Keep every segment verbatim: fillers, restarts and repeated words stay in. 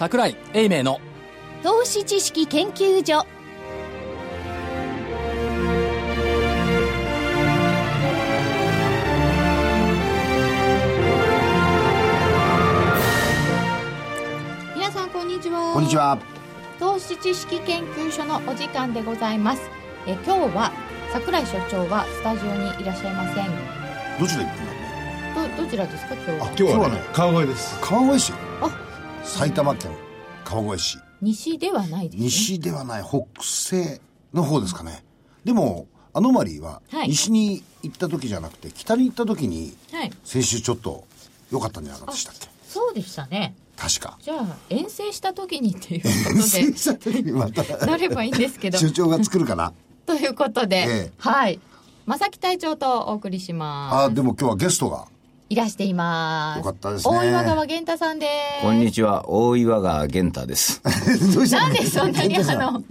櫻井英明の投資知識研究所。皆さんこんにちは。こんにちは。投資知識研究所のお時間でございます。え今日は櫻井所長はスタジオにいらっしゃいません。どちら行くんだろうね。ど, どちらですか今日は。あ今日はね川越です。川越市。あ埼玉県川越市。西ではないですね。西ではない北西の方ですかね。でもアノマリーは西に行った時じゃなくて北に行った時に先週ちょっと良かったんじゃなかったでしたっけ。そうでしたね確か。じゃあ遠征した時にっていうことで遠征した時にまたなればいいんですけど所長が作るかなということで、ええ、はい正木隊長とお送りします。あでも今日はゲストがいらしています。よかったですね。大岩川源太さんです。こんにちは。大岩川源太ですどうしたなんでそんなにあの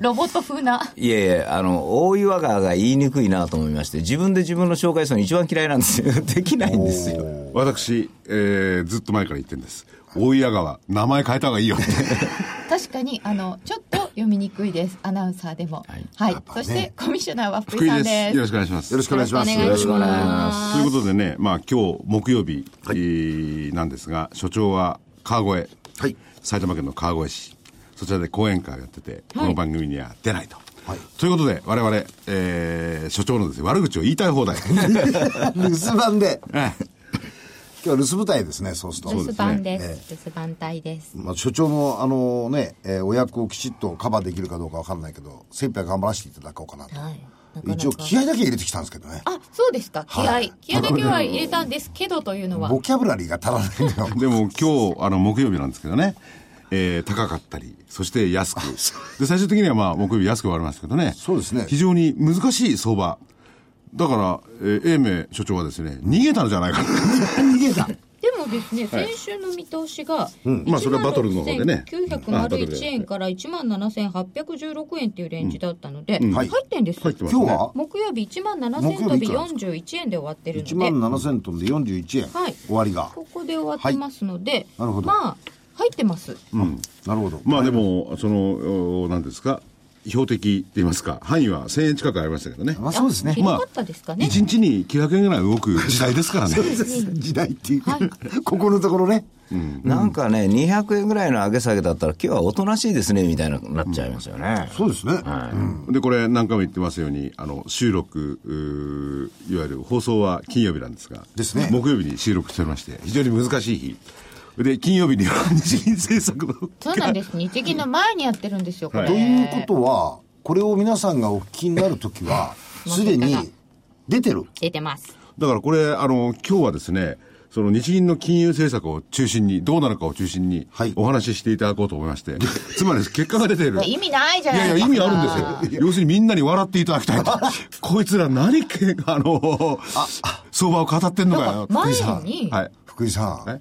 ロボット風な。いやいやあの大岩川が言いにくいなと思いまして自分で自分の紹介するの一番嫌いなんですよできないんですよ私、えー、ずっと前から言ってるんです。大岩川名前変えた方がいいよって確かにあのちょっと読みにくいですアナウンサーでも、はいはいね、そしてコミッショナーは福井さんです。よろしくお願いします。よろしくお願いします。よろしくお願いしますということでね、まあ、今日木曜日、はいえー、なんですが所長は川越、はい、埼玉県の川越市そちらで講演会をやってて、はい、この番組には出ないと、はい、ということで我々、えー、所長のです、ね、悪口を言いたい放題留守番で今日は留守部隊ですね。そうすると留守番です、ええ、留守番隊です、まあ、所長もあのね、えー、お役をきちっとカバーできるかどうか分かんないけど精一杯頑張らせていただこうかなと、はい、なかなか一応気合だけ入れてきたんですけどね。あそうですか、はい、気合気合だけは入れたんですけどというのはボキャブラリーが足らないんだよでも今日あの木曜日なんですけどね、えー、高かったりそして安くで最終的には、まあ、木曜日安く終わりますけどね。そうですね非常に難しい相場だから、えー、英明所長はですね逃げたのじゃないかな逃げたでもですね先週の見通しが いちまんろくせんきゅうひゃくえんから いちまんななせんはっぴゃくじゅうろくえんというレンジだったので、うんうん、入ってんです、はい、入ってますね。今日は木曜日 いちまんななせん 飛びよんじゅういちえんで終わってるので いちまんななせん 飛びでよんじゅういちえん、はい、終わりがここで終わってますので、はい、なるほどまあ入ってます、うん、なるほどまあでもその何ですか標的って言いますか範囲はせんえん近くありましたけどね。まあそうですね。まあいちにちにきゅうひゃくえんぐらい動く時代ですからね時代っていう、はい、ここのところね、うん、なんかねにひゃくえんぐらいの上げ下げだったら今日はおとなしいですねみたいななっちゃいますよね、うん、そうですね、はいうん、でこれ何回も言ってますようにあの収録いわゆる放送は金曜日なんですがですね木曜日に収録しておりまして非常に難しい日で金曜日には日銀政策のそうなんです日銀の前にやってるんですよこれということはこれを皆さんがお聞きになるときはすでに出てる出てますだからこれあの今日はですねその日銀の金融政策を中心にどうなるかを中心にお話ししていただこうと思いまして、はい、つまり結果が出ている意味ないじゃないですか。いやいや意味あるんですよ要するにみんなに笑っていただきたいとこいつら何あのあ相場を語ってんのかよ前に福井さん、はい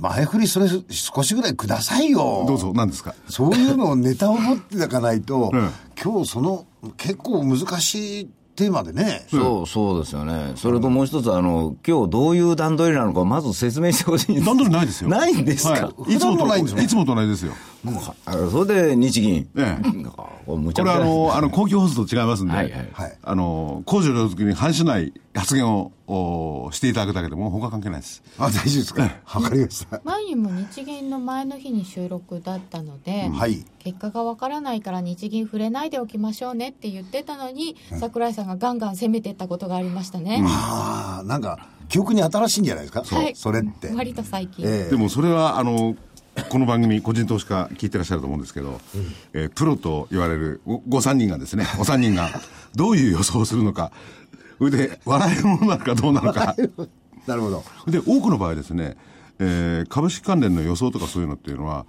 前振りそれ少しぐらいくださいよ。どうぞ何ですか。そういうのをネタを持っていかないと、うん、今日その結構難しいテーマでね。そうそうですよね。それともう一つあの今日どういう段取りなのかまず説明してほしいんです。段取りないですよ。ないんですか、はい、いつもとないんですよ。いつもとないですよ。それで日銀、ええ、これあのあの公共放送と違いますんで、はいはい、あの公序良俗に反しない発言をしていただくだけでも他関係ないです。あ、大丈夫ですか。わかりました。前にも日銀の前の日に収録だったので、はい、結果がわからないから日銀触れないでおきましょうねって言ってたのに、うん、櫻井さんがガンガン攻めてったことがありましたね。まあなんか記憶に新しいんじゃないですか。そう、はい、それって割と最近、えー、でもそれはあのこの番組個人投資家聞いてらっしゃると思うんですけど、うんえー、プロと言われるごさんにんがですねおさんにんがどういう予想をするのかそれで笑えるものなのかどうなのかなるほど。で多くの場合ですね、えー、株式関連の予想とかそういうのっていうのは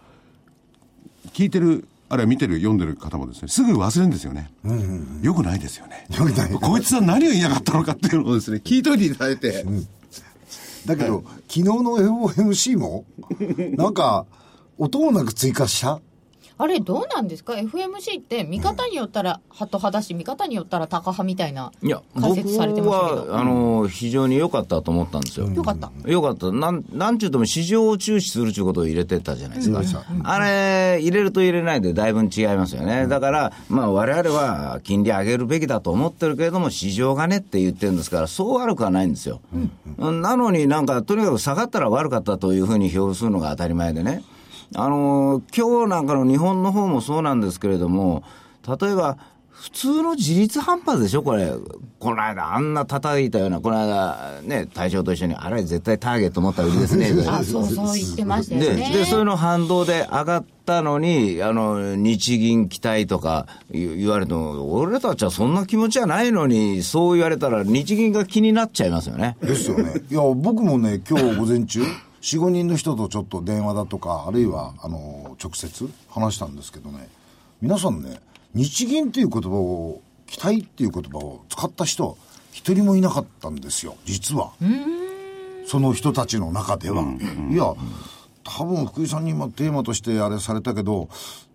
聞いてるあるいは見てる読んでる方もですねすぐ忘れるんですよね、うんうんうん、よくないですよね。よくないこいつは何を言いなかったのかっていうのをですね聞いといていただいて、うんだけど、はい、昨日の エフオーエムシー もなんか音もなく追加したあれどうなんですか エフエムシー って見方によったらハト派だし見方によったらタカ派みたいな解説されてましたけど。僕はあの非常に良かったと思ったんですよ。良かった良かったなんなんちゅうとも市場を注視するということを入れてたじゃないですか、うん、あれ入れると入れないでだいぶ違いますよね。だから、まあ、我々は金利上げるべきだと思ってるけれども市場がねって言ってるんですからそう悪くはないんですよ、うん、なのになんかとにかく下がったら悪かったというふうに評するのが当たり前でね。あの今日なんかの日本の方もそうなんですけれども例えば普通の自立反発でしょこれこの間あんな叩いたようなこの間ね大将と一緒にあれ絶対ターゲット持った売りですねあそうそう言ってましたよね。ででそういうの反動で上がったのにあの日銀期待とか言われても俺たちはそんな気持ちはないのにそう言われたら日銀が気になっちゃいますよね。ですよね。いや僕もね今日午前中よん、ごにんの人とちょっと電話だとかあるいはあの直接話したんですけどね皆さんね日銀という言葉を期待っていう言葉を使った人一人もいなかったんですよ実は。その人たちの中では、うん、いや多分福井さんに今テーマとしてあれされたけど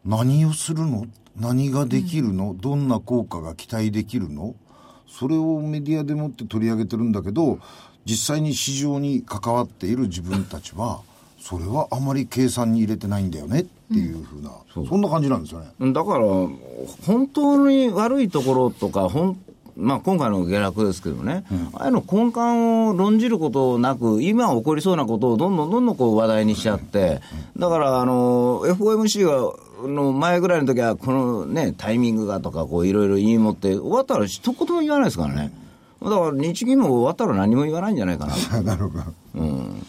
何をするの何ができるのどんな効果が期待できるのそれをメディアでもって取り上げてるんだけど実際に市場に関わっている自分たちはそれはあまり計算に入れてないんだよねっていう風な、うん、そんな感じなんですよね。だから本当に悪いところとかほん、まあ、今回の下落ですけどね、うん、ああいうの根幹を論じることなく今起こりそうなことをどんどんどんどんこう話題にしちゃって、うん、だからあの エフオーエムシー がの前ぐらいの時はこのねタイミングがとかこういろいろ言い持って終わったら一言も言わないですからね。だから日銀も終わったら何も言わないんじゃないかな。なるほど、うん、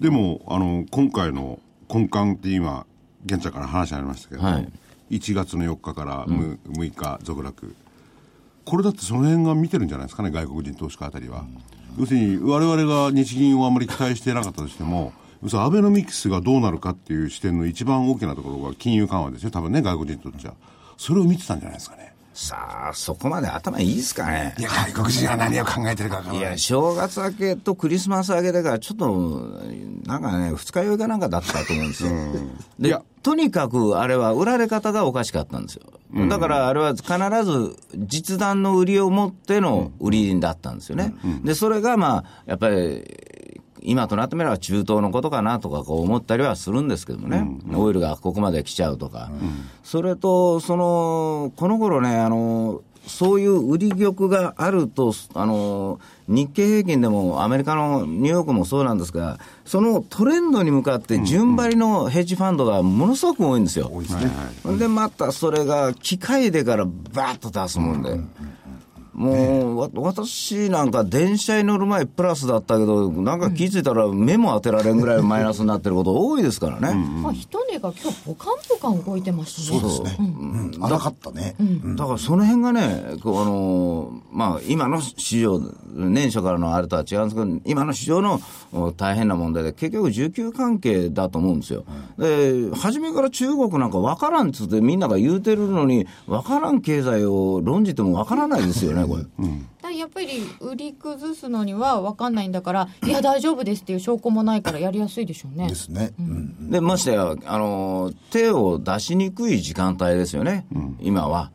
でもあの今回の根幹って今現地から話ありましたけど、はい、いちがつのよっかからむ、うん、むいか続落これだってその辺が見てるんじゃないですかね外国人投資家あたりは、うん、要するに我々が日銀をあまり期待してなかったとしてもアベノミクスがどうなるかっていう視点の一番大きなところが金融緩和ですよ多分ね外国人にとっちゃそれを見てたんじゃないですかね。さあそこまで頭いいですかね。いや外国人は何を考えてるか分からない。いや正月明けとクリスマス明けだからちょっとなんかね二日酔いかなんかだったと思うんですよ、うん、でいやとにかくあれは売られ方がおかしかったんですよ、うん、だからあれは必ず実弾の売りを持っての売りだったんですよね、うんうん、でそれがまあやっぱり今となってみれば中東のことかなとかこう思ったりはするんですけどもね、うんうん、オイルがここまで来ちゃうとか、うん、それとそのこの頃ねあのそういう売り玉があるとあの日経平均でもアメリカのニューヨークもそうなんですがそのトレンドに向かって順張りのヘッジファンドがものすごく多いんですよ、うんうん、多いですね、はいはい、でまたそれが機械でからバーッと出すもんで、うんうん、もう、ね、私なんか電車に乗る前プラスだったけどなんか気づいたら目も当てられんぐらいマイナスになってること多いですからね、うんうん、まあ、一値が今日ポカンポカン動いてましたね。そうですね、うんうん、荒かったね、うん、だからその辺がねこう、あのーまあ、今の市場年初からのあれとは違うんですけど今の市場の大変な問題で結局需給関係だと思うんですよ。で初めから中国なんか分からんっつってみんなが言うてるのに分からん経済を論じても分からないですよねうん、だやっぱり売り崩すのには分かんないんだからいや大丈夫ですっていう証拠もないからやりやすいでしょうね。ですね、うん、でましてやあの手を出しにくい時間帯ですよね、うん、今は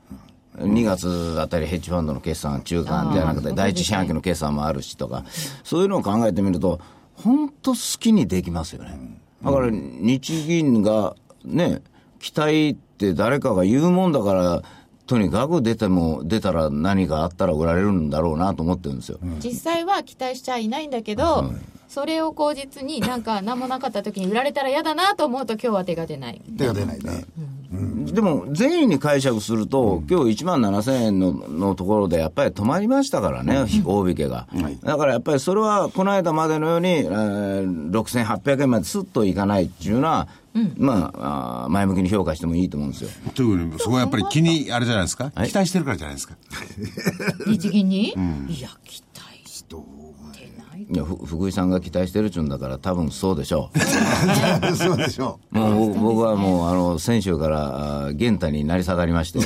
にがつあたりヘッジファンドの決算中間じゃなくて第一四半期の決算もあるしとかそういうのを考えてみると本当好きにできますよね。だから日銀がね期待って誰かが言うもんだからとにかく出ても出たら何かあったら売られるんだろうなと思ってるんですよ、うん、実際は期待しちゃいないんだけど、うん、それを口実になんか何もなかった時に売られたら嫌だなと思うと今日は手が出ない手が出ないね、うんうん、でも善意に解釈すると、うん、今日いちまんななせんえん の, のところでやっぱり止まりましたからね、うん、大引けが、うん、だからやっぱりそれはこの間までのように、えー、ろくせんはっぴゃくえんまですっといかないっていうのはうん、まあ、あ前向きに評価してもいいと思うんですよ。というふうにそこはやっぱり気にあれじゃないですか、はい、期待してるからじゃないですか日銀に、うん、いや期待してないいや福井さんが期待してるっちゅうんだから多分そうでしょうそうでしょう。もう僕はもうあの先週から元太になり下がりまして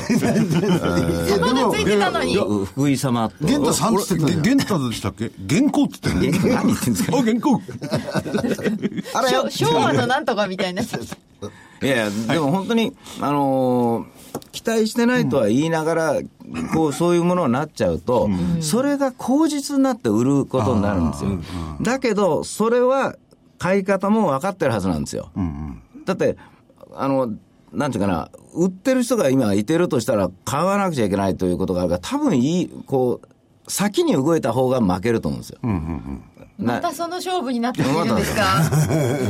まだついてたのに福井様と元太さんって元太でしたっけ元光って言って何言ってんですかあ元光あれ昭和のなんとかみたいないやいや、でも本当に、はい、あのー、期待してないとは言いながら、うん、こうそういうものになっちゃうと、うん、それが口実になって売ることになるんですよ。だけどそれは買い方も分かってるはずなんですよ、うんうん、だってあのなんていうかな、売ってる人が今いてるとしたら買わなくちゃいけないということがあるから、多分いいこう先に動いた方が負けると思うんですよ、うんうんうん。またその勝負になってくるんですか。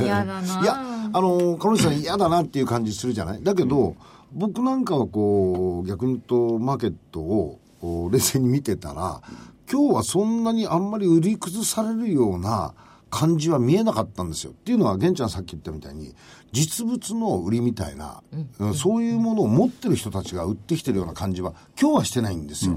嫌だな。いや、あの彼女さん嫌だなっていう感じするじゃない。だけど、うん、僕なんかはこう逆に言うとマーケットを冷静に見てたら、今日はそんなにあんまり売り崩されるような感じは見えなかったんですよ。っていうのは源ちゃんさっき言ったみたいに実物の売りみたいな、うん、そういうものを持ってる人たちが売ってきてるような感じは今日はしてないんですよ、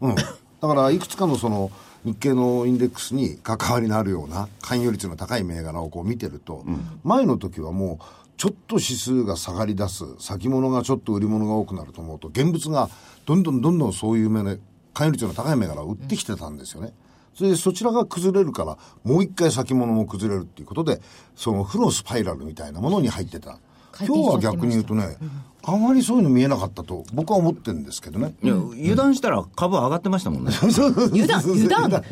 うんうん、だからいくつかのその日経のインデックスに関わりのあるような関与率の高い銘柄をこう見てると、うん、前の時はもうちょっと指数が下がり出す、先物がちょっと売り物が多くなると思うと、現物がどんどんどんどんそういう目ね、関与率の高い銘柄を売ってきてたんですよね。それでそちらが崩れるからもう一回先物も崩れるっていうことで、その負のスパイラルみたいなものに入ってた。今日は逆に言うとね、あまりそういうの見えなかったと僕は思ってるんですけどね。いや、油断したら株上がってましたもんね。油断油断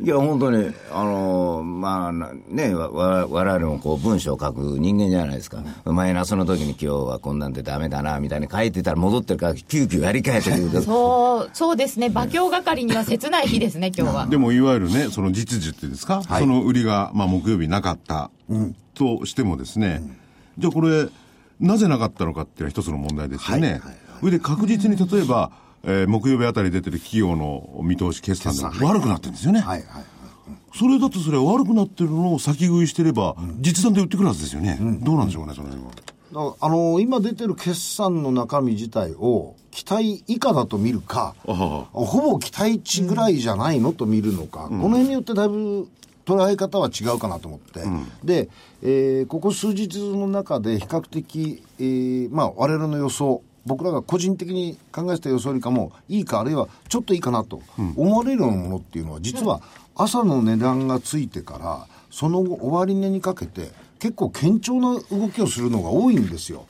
いや本当にあのー、まあね、我々もこう文章を書く人間じゃないですか。マイナスの時に今日はこんなんでダメだなみたいに書いてたら、戻ってるから急遽やり替えてくるからそうそうですね、馬鏡係には切ない日ですね今日は。でもいわゆるね、その実需っていうんですか、はい、その売りが、まあ、木曜日なかったとしてもですね、うん、じゃあこれなぜなかったのかっていうのは一つの問題ですよね。それで確実に例えば、えー、木曜日あたり出てる企業の見通し決算が悪くなってるんですよね、はいはいはいうん、それだとそれは悪くなってるのを先食いしてれば、うん、実弾で売ってくるはずですよね、うん、どうなんでしょうねその辺は。あの今出てる決算の中身自体を期待以下だと見るか、ほぼ期待値ぐらいじゃないの、うん、と見るのか、うん、この辺によってだいぶ捉え方は違うかなと思って、うん、で、えー、ここ数日の中で比較的、えーまあ、我々の予想、僕らが個人的に考えてた予想よりかもいいか、あるいはちょっといいかなと思われるようなものっていうのは、実は朝の値段がついてからその後終値にかけて結構堅調な動きをするのが多いんですよ。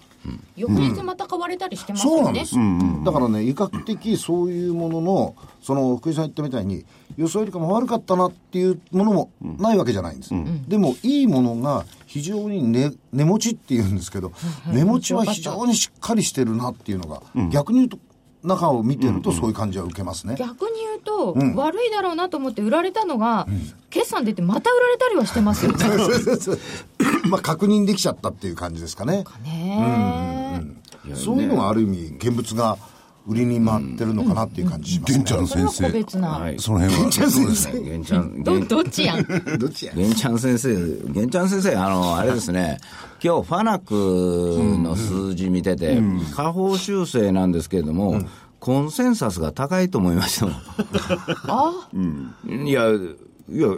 翌日また買われたりしてますよね、うん、そうなんです、うんうんうん、だからね、比較的そういうものの、その福井さん言ったみたいに予想よりかも悪かったなっていうものもないわけじゃないんです、うんうん、でもいいものが非常に 値, 値持ちっていうんですけど、値持ちは非常にしっかりしてるなっていうのが、うん、逆に言うと中を見てるとそういう感じは受けますね、うんうん、逆に言うと、うん、悪いだろうなと思って売られたのが、うん、決算出てまた売られたりはしてますよねまあ確認できちゃったっていう感じですかね。そういうのがある意味現物が売りに回ってるのかなっていう感じしますね。源、うんうんうん、ちゃん先生、はい、その辺はそうですね。源ちゃん、どどっちやん。どっちやん。源ちゃん先生、源ちゃん先生、あのあれですね。今日ファナックの数字見てて、うんうん、下方修正なんですけれども、うん、コンセンサスが高いと思いました。あ、うん、いやいや、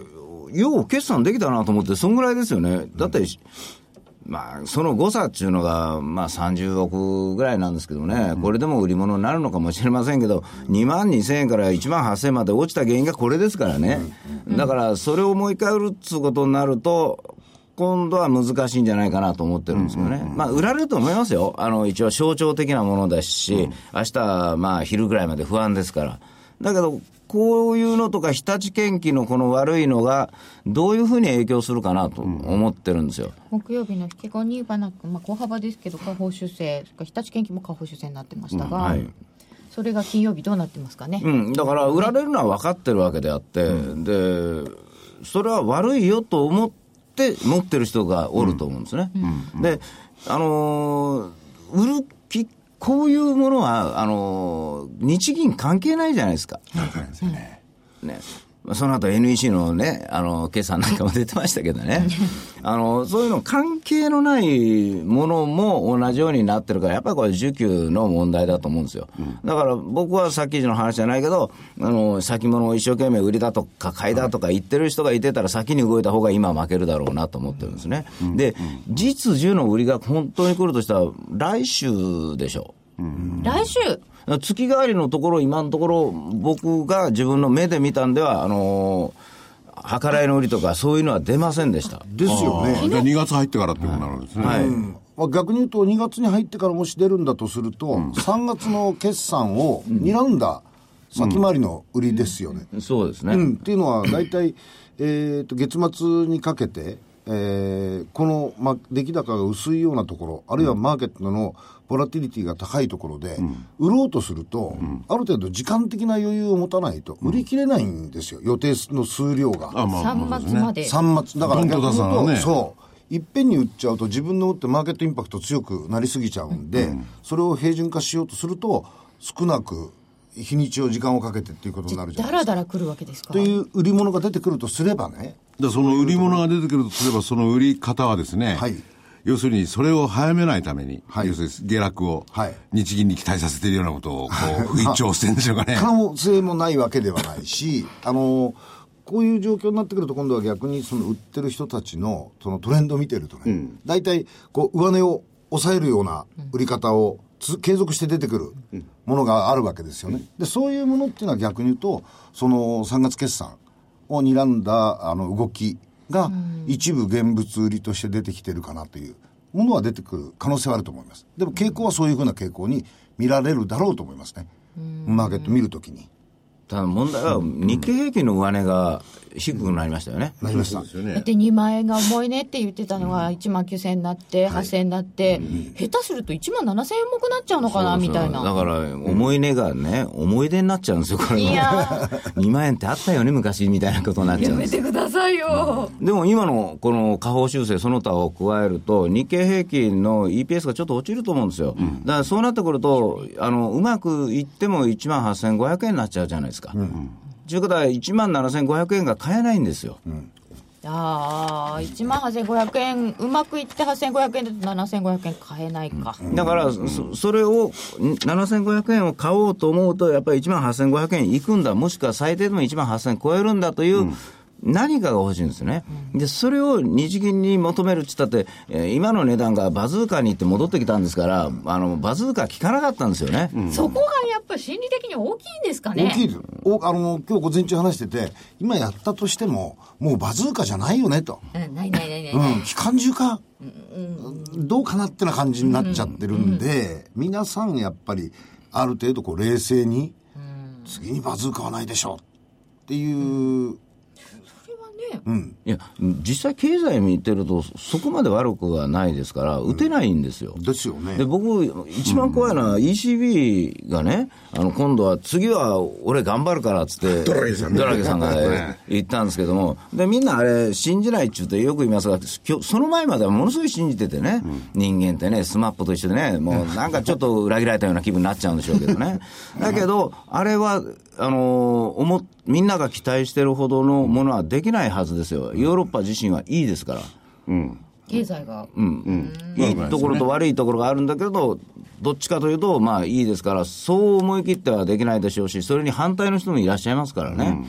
よう決算できたなと思って、そんぐらいですよね。だって。うん、まあ、その誤差っていうのが、まあ、さんじゅうおくぐらいなんですけどね、これでも売り物になるのかもしれませんけど、にまんにせんえんからいちまんはっせんえんまで落ちた原因がこれですからね。だからそれをもう一回売るっていうことになると今度は難しいんじゃないかなと思ってるんですよね、うんうんうん。まあ、売られると思いますよ。あの一応象徴的なものだし、うん、明日まあ昼ぐらいまで不安ですから。だけどこういうのとか日立建機のこの悪いのがどういうふうに影響するかなと思ってるんですよ、うん、木曜日の引け後にバナック、まあ、小幅ですけど下方修正、日立建機も下方修正になってましたが、うんはい、それが金曜日どうなってますかね、うん、だから売られるのは分かってるわけであって、うん、でそれは悪いよと思って持ってる人がおると思うんですね、うんうんうん、で、あのー、売るきこういうものはあの日銀関係ないじゃないですか。関係ないですよね。ね、その後 エヌイーシー のね、あの決算なんかも出てましたけどね。あのそういうの関係のないものも同じようになってるから、やっぱりこれ需給の問題だと思うんですよ。うん、だから僕はさっきの話じゃないけど、あの先物を一生懸命売りだとか買いだとか言ってる人がいてたら先に動いた方が今負けるだろうなと思ってるんですね。うん、で、うん、実需の売りが本当に来るとしたら来週でしょう。うん、来週。月替わりのところ、今のところ僕が自分の目で見たんでは、あのー、計らいの売りとかそういうのは出ませんでしたですよね。にがつ入ってからってことになるんですね、はいはい、まあ、逆に言うとにがつに入ってからもし出るんだとすると、うん、さんがつの決算を睨んだ先回りの売りですよね、うんうん、そうですね、うん、っていうのは大体えーと月末にかけて、えー、この、ま、出来高が薄いようなところあるいはマーケットのボラティリティが高いところで、うん、売ろうとすると、うん、ある程度時間的な余裕を持たないと売り切れないんですよ、うん、予定の数量がさんまつまでさんまつだから逆に言うと、ね、そういっぺんに売っちゃうと自分の売ってマーケットインパクト強くなりすぎちゃうんで、うん、それを平準化しようとすると少なく日にちを時間をかけてっていうことになるじゃないですか。だらだら来るわけですか。という売り物が出てくるとすればね、だその売り物が出てくるとすればその売り方はですね、はい、要するにそれを早めないために、はい、要するに下落を日銀に期待させているようなことをこう一長してるんでしょうかね。可能性もないわけではないし、あのこういう状況になってくると今度は逆にその売ってる人たちのそのトレンドを見てるとね、大体、うん、こう上値を抑えるような売り方をつ継続して出てくるものがあるわけですよね。でそういうものっていうのは逆に言うとそのさんがつ決算を睨んだあの動きが一部現物売りとして出てきてるかなというものは出てくる可能性はあると思います。でも傾向はそういうふうな傾向に見られるだろうと思いますね、マーケット見るときに。ただ問題は日経平均の上値が低くなりましたよね、うん、なりましたですよね。だってにまん円が重いねって言ってたのがいちまんきゅうせん円になってはっせん円になって、はい、下手するといちまんななせん円重くなっちゃうのかな、そうそうみたいな。だから重い値がね、思い出になっちゃうんですよこれ。いやにまん円ってあったよね昔みたいなことになっちゃうんです。やめてくださいよ、うん、でも今のこの下方修正その他を加えると日経平均の イーピーエス がちょっと落ちると思うんですよ、うん、だからそうなってくるとあのうまくいってもいちまんはっせんごひゃく円になっちゃうじゃないですか。と、うん、いうことはいちまんななせんごひゃく円が買えないんですよ、うん、あいちまんはっせんごひゃく円うまくいってはっせんごひゃく円だとななせんごひゃく円買えないか、うん、だからそ、それをななせんごひゃく円を買おうと思うとやっぱりいちまんはっせんごひゃく円いくんだ、もしくは最低でもいちまんはっせん超えるんだという、うん何かが欲しいんですね。でそれを日銀に求めるって言ったって、えー、今の値段がバズーカに行って戻ってきたんですからあのバズーカ効かなかったんですよね、うん、そこがやっぱり心理的に大きいんですかね。大きいですおあの今日午前中話してて今やったとしてももうバズーカじゃないよねと、うん、ないないないない、うん、期間中か、うん、どうかなってな感じになっちゃってるんで、うん、皆さんやっぱりある程度こう冷静に、うん、次にバズーカはないでしょっていう、うんうん、いや実際経済見てるとそこまで悪くはないですから打てないんですよ、うん、ですよね。で僕一番怖いのは イーシービー がね、あの今度は次は俺頑張るからっつってドラギさん、ね、ドラギさんが言ったんですけどもでみんなあれ信じないっちゅうとよく言いますがその前まではものすごい信じててね、うん、人間ってねスマップと一緒でねもうなんかちょっと裏切られたような気分になっちゃうんでしょうけどねだけどあれはあの思みんなが期待してるほどのものはできないはずですよ。ヨーロッパ自身はいいですから、うん、経済が、うんうん、いいところと悪いところがあるんだけどどっちかというとまあいいですからそう思い切ってはできないでしょうしそれに反対の人もいらっしゃいますからね、うんうん、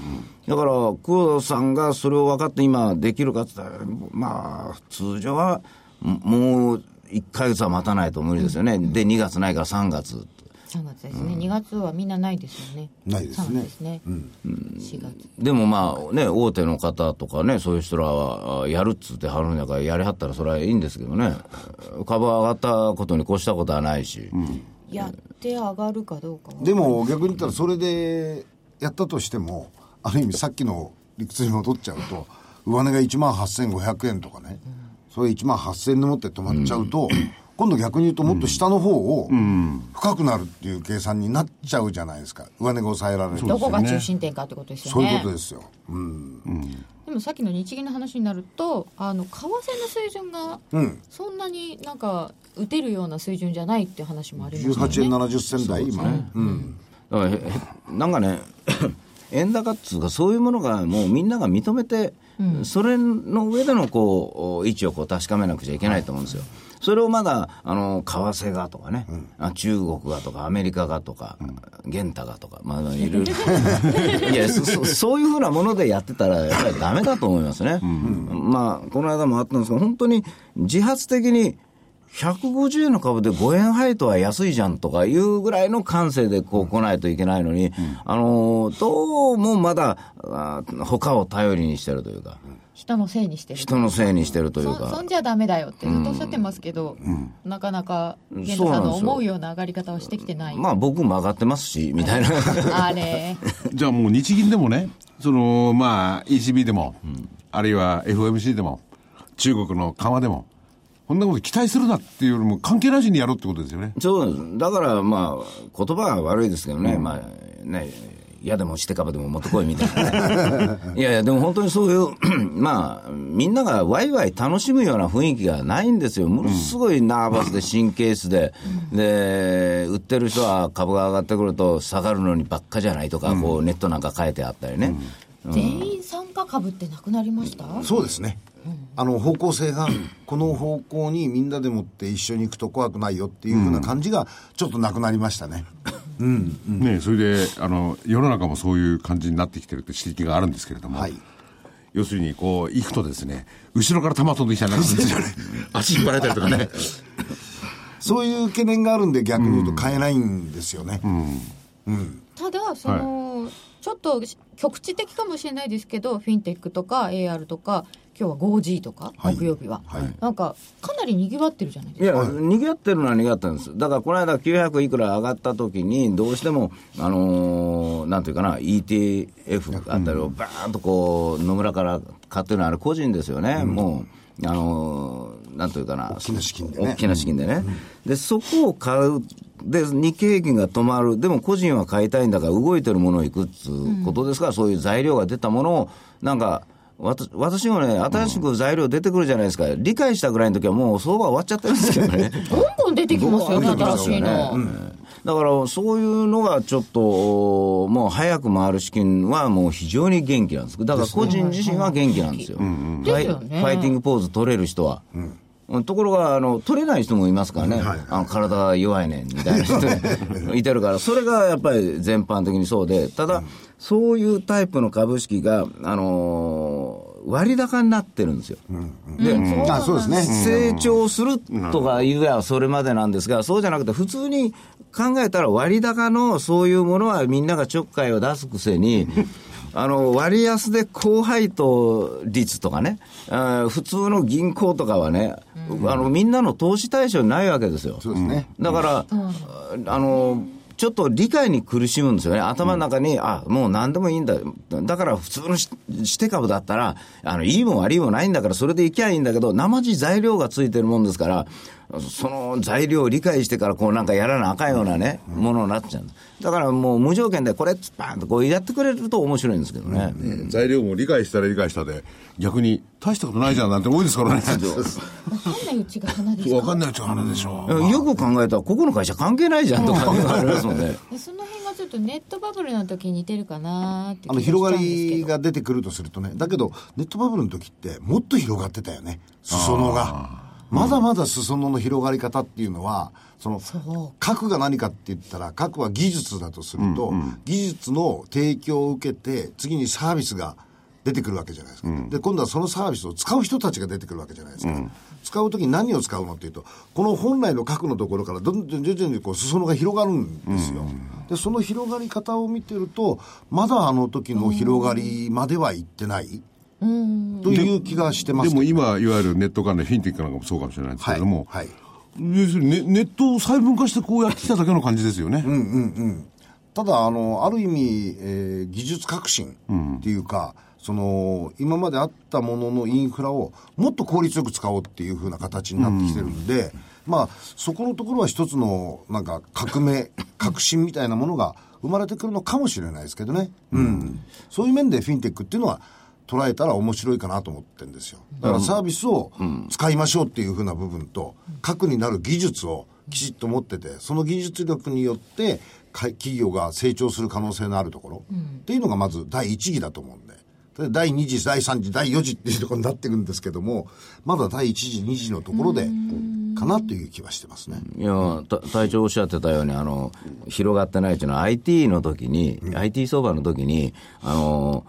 だから黒田さんがそれを分かって今できるかって言ったらまあ通常はもういっかげつは待たないと無理ですよね、うん、でにがつないからさんがつさんがつですね、うん、にがつはみんなないですよね。ないですね。ですね、うん、しがつでもまあね大手の方とかねそういう人らはやるっつってはるんやからやりはったらそれはいいんですけどね株上がったことに越したことはないし、うん、やって上がるかどうかはでも逆に言ったらそれでやったとしてもある意味さっきの理屈に戻っちゃうと上値が いちまんはっせんごひゃく 円とかね、うん、それ いちまんはっせん 円でもって止まっちゃうと、うん今度逆に言うともっと下の方を深くなるっていう計算になっちゃうじゃないですか。上値が抑えられる、ね、どこが中心点かってことですよね。そういうことですよ、うんうん、でもさっきの日銀の話になるとあの為替の水準がそんなになんか打てるような水準じゃないって話もありますよね。じゅうはちえんななじゅっ銭台今、ねうん、だからなんかね円高っつうかそういうものがもうみんなが認めて、うん、それの上でのこう位置をこう確かめなくちゃいけないと思うんですよ。それをまだあの為替がとかね、うん、中国がとかアメリカがとか、うん、元太がとか、まあ、いろいろいやそ、そういうふうなものでやってたらやっぱりダメだと思いますね、うんうん、まあこの間もあったんですけど本当に自発的にひゃくごじゅうえんの株でごえん配当は安いじゃんとかいうぐらいの感性でこう来ないといけないのに、うん、あのどうもまだ他を頼りにしてるというか、うん人のせいにしてる人のせいにしてるというか そ, そんじゃダメだよってずっとおっしゃってますけど、うんうん、なかなか源田さんの思うような上がり方をしてきてない。まあ僕も上がってますしみたいなあれじゃあもう日銀でもねそのまあ イーシービー でも、うん、あるいは エフオーエムシー でも中国の緩和でもこんなこと期待するなっていうよりも関係なしにやろうってことですよね。そうです。だからまあ言葉は悪いですけどね、うん、まあね、嫌でもしてかばでも持ってこいみたいな、ね、いやいやでも本当にそういうまあみんながワイワイ楽しむような雰囲気がないんですよ。ものすごいナーバスで神経質で、うん、で売ってる人は株が上がってくると下がるのにばっかじゃないとか、うん、こうネットなんか書いてあったりね、うんうん、全員参加株ってなくなりました。そうですね、あの方向性がこの方向にみんなでもって一緒に行くと怖くないよっていう風な感じがちょっとなくなりましたね、うんうんうん、ねえ、それであの世の中もそういう感じになってきてるって指摘があるんですけれども、はい、要するにこう行くとですね後ろから弾飛んできたりなんか足引っ張られたりとかねそういう懸念があるんで逆に言うと買えないんですよね、うんうん、ただその、はい、ちょっと局地的かもしれないですけどフィンテックとか エーアール とか今日は ファイブジー とか、はい、木曜日は、はい、なんかかなりにぎわってるじゃないですか。いや、にぎわってるのはにぎわってるんです。だからこの間きゅうひゃくいくら上がった時にどうしてもあのー、なんていうかな イーティーエフ あたりをバーンとこう野村から買ってるのはあれ個人ですよね、うん、もうあのー、なんていうかな大きな資金でね大きな資金でね、うんうん、でそこを買うで日経平均が止まるでも個人は買いたいんだから動いてるものをいくっつうことですから、うん、そういう材料が出たものをなんか私もね新しく材料出てくるじゃないですか、うん、理解したぐらいの時はもう相場終わっちゃってるんですけどねどんどん出てきますよね新しいの、うん、だからそういうのがちょっともう早く回る資金はもう非常に元気なんです。だから個人自身は元気なんですよ、うんうん、ファイ、ですよね、ファイティングポーズ取れる人は、うんところがあの取れない人もいますからね、はいはい、あの体が弱いねんみたいな人いてるからそれがやっぱり全般的にそうでただ、うん、そういうタイプの株式が、あのー、割高になってるんですよ、うんうん、で、うん、あそうですね、成長するとか言えばそれまでなんですがそうじゃなくて普通に考えたら割高のそういうものはみんながちょっかいを出すくせにあの割安で高配当率とかね普通の銀行とかはね、うん、あのみんなの投資対象にないわけですよ。そうですね、だから、うん、あのちょっと理解に苦しむんですよね頭の中に、うん、あもう何でもいいんだだから普通のして株だったらあのいいも悪いもないんだからそれでいきゃいいんだけど生地材料がついてるもんですからその材料を理解してからこうなんかやらなあかんようなね、うん、ものになっちゃう。だからもう無条件でこれバーンとこうやってくれると面白いんですけどね、うんうん、材料も理解したら理解したで逆に大したことないじゃんなんて多いですからね分かんないうちが花ですか分かんないうちが花でしょう。よく考えたらここの会社関係ないじゃんとかありますもんねその辺がちょっとネットバブルの時に似てるかなって気がしたんですけどあの広がりが出てくるとするとねだけどネットバブルの時ってもっと広がってたよね裾野がまだまだ裾野の広がり方っていうのはその核が何かって言ったら核は技術だとすると、うんうん、技術の提供を受けて次にサービスが出てくるわけじゃないですか、うん、で今度はそのサービスを使う人たちが出てくるわけじゃないですか、うん、使うときに何を使うのっていうとこの本来の核のところからどんどん徐々にこう裾野が広がるんですよ、うん、でその広がり方を見てるとまだあの時の広がりまではいってない、うんうんという気がしてます。でも今いわゆるネット関連フィンテックなんかもそうかもしれないですけれども、はいはい、要するに ネ, ネットを細分化してこうやってきただけの感じですよねうんうんうんただあのある意味、えー、技術革新っていうか、うん、その今まであったもののインフラをもっと効率よく使おうっていう風な形になってきてるんで、うん、まあそこのところは一つのなんか革命革新みたいなものが生まれてくるのかもしれないですけどね、うんうん、そういう面でフィンテックっていうのは捉えたら面白いかなと思ってるんですよ。だからサービスを使いましょうっていう風な部分と、うん、核になる技術をきちっと持っててその技術力によって企業が成長する可能性のあるところ、うん、っていうのがまず第一義だと思うんで第二次第三次第四次っていうところになっていくんですけどもまだ第一次二次のところでかなという気はしてますね。いや隊長おっしゃってたようにあの広がってないというのは アイティー の時に、うん、アイティー 相場の時にあの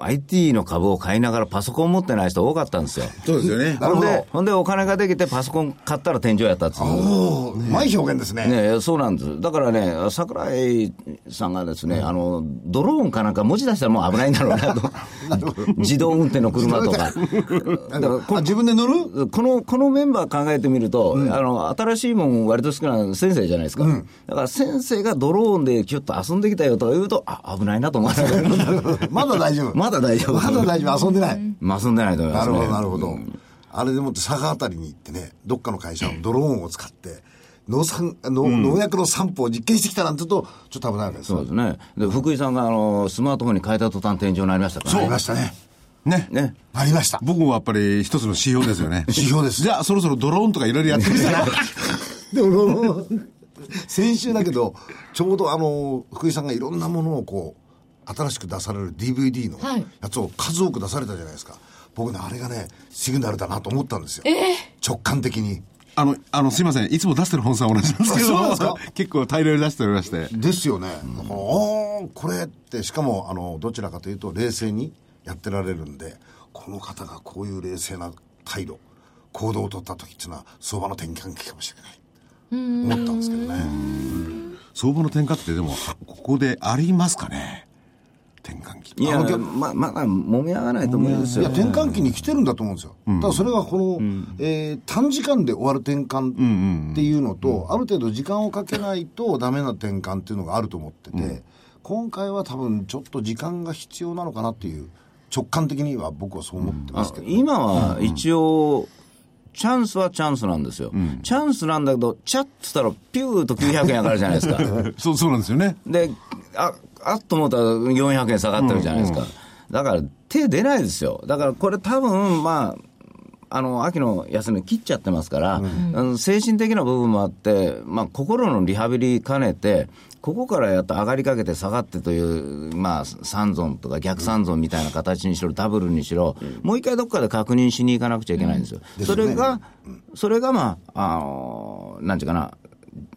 アイティー の株を買いながらパソコン持ってない人多かったんですよ。そうですよね。ほんで、ほんでお金ができてパソコン買ったら天井やったっていう。おー、うまい表現ですね。ね、そうなんです。だからね、桜井さんがですね、うん、あのドローンかなんか文字出したらもう危ないんだろうなと。自動運転の車とか。だからこ自分で乗るこの、このメンバー考えてみると、うん、あの新しいもん割と好きな先生じゃないですか。うん、だから先生がドローンでキュッと遊んできたよとか言うと、あ、危ないなと思われる。まだ大丈夫。まだ大丈夫。まだ大丈夫。遊んでない。まあ、遊んでないと思いますね。なるほど、なるほど。うん、あれでもって佐賀あたりに行ってね、どっかの会社のドローンを使って、農産、農、うん、農薬の散布を実験してきたなんて言うと、ちょっと危ないわけです。そうですね。で、福井さんがあの、スマートフォンに変えた途端天井になりましたからね。そう、なりましたね。ね。ね。ありました。僕もやっぱり一つの指標ですよね。指標です。じゃあ、そろそろドローンとかいろいろやってみたら。でも、先週だけど、ちょうどあの、福井さんがいろんなものをこう、新しく出される ディーブイディー のやつを数多く出されたじゃないですか。はい、僕ね、あれがね、シグナルだなと思ったんですよ。えー、直感的に。あの、あの、すいません。いつも出してる本さんは同じなんですけど、結構大量に出しておりまして。ですよね。うん、おー、これって、しかも、あの、どちらかというと、冷静にやってられるんで、この方がこういう冷静な態度、行動を取った時っていうのは、相場の転換期かもしれない。思ったんですけどね。相場の転換って、でも、ここでありますかね。転換期。いや、ま、まだ揉み合わないと思うんですよ。いや、転換期に来てるんだと思うんですよ。うん、ただそれがこの、うんえー、短時間で終わる転換っていうのと、うんうんうん、ある程度時間をかけないとダメな転換っていうのがあると思ってて、うん、今回は多分ちょっと時間が必要なのかなっていう、直感的には僕はそう思ってますけど、ねうん、今は一応、チャンスはチャンスなんですよ、うん、チャンスなんだけどチャッとしたらピューときゅうひゃくえん上がるじゃないですかそう、そうなんですよね。で、あ、あっと思ったらよんひゃくえん下がってるじゃないですか、うんうん、だから手出ないですよ。だからこれ多分まああの秋の休み切っちゃってますから、うん、あの精神的な部分もあって、まあ、心のリハビリ兼ねてここからやっと上がりかけて下がってという、まあ、三尊とか逆三尊みたいな形にしろダブルにしろ、うん、もう一回どっかで確認しに行かなくちゃいけないんですよ、うん、それが、うん、それがまああのなんていうかな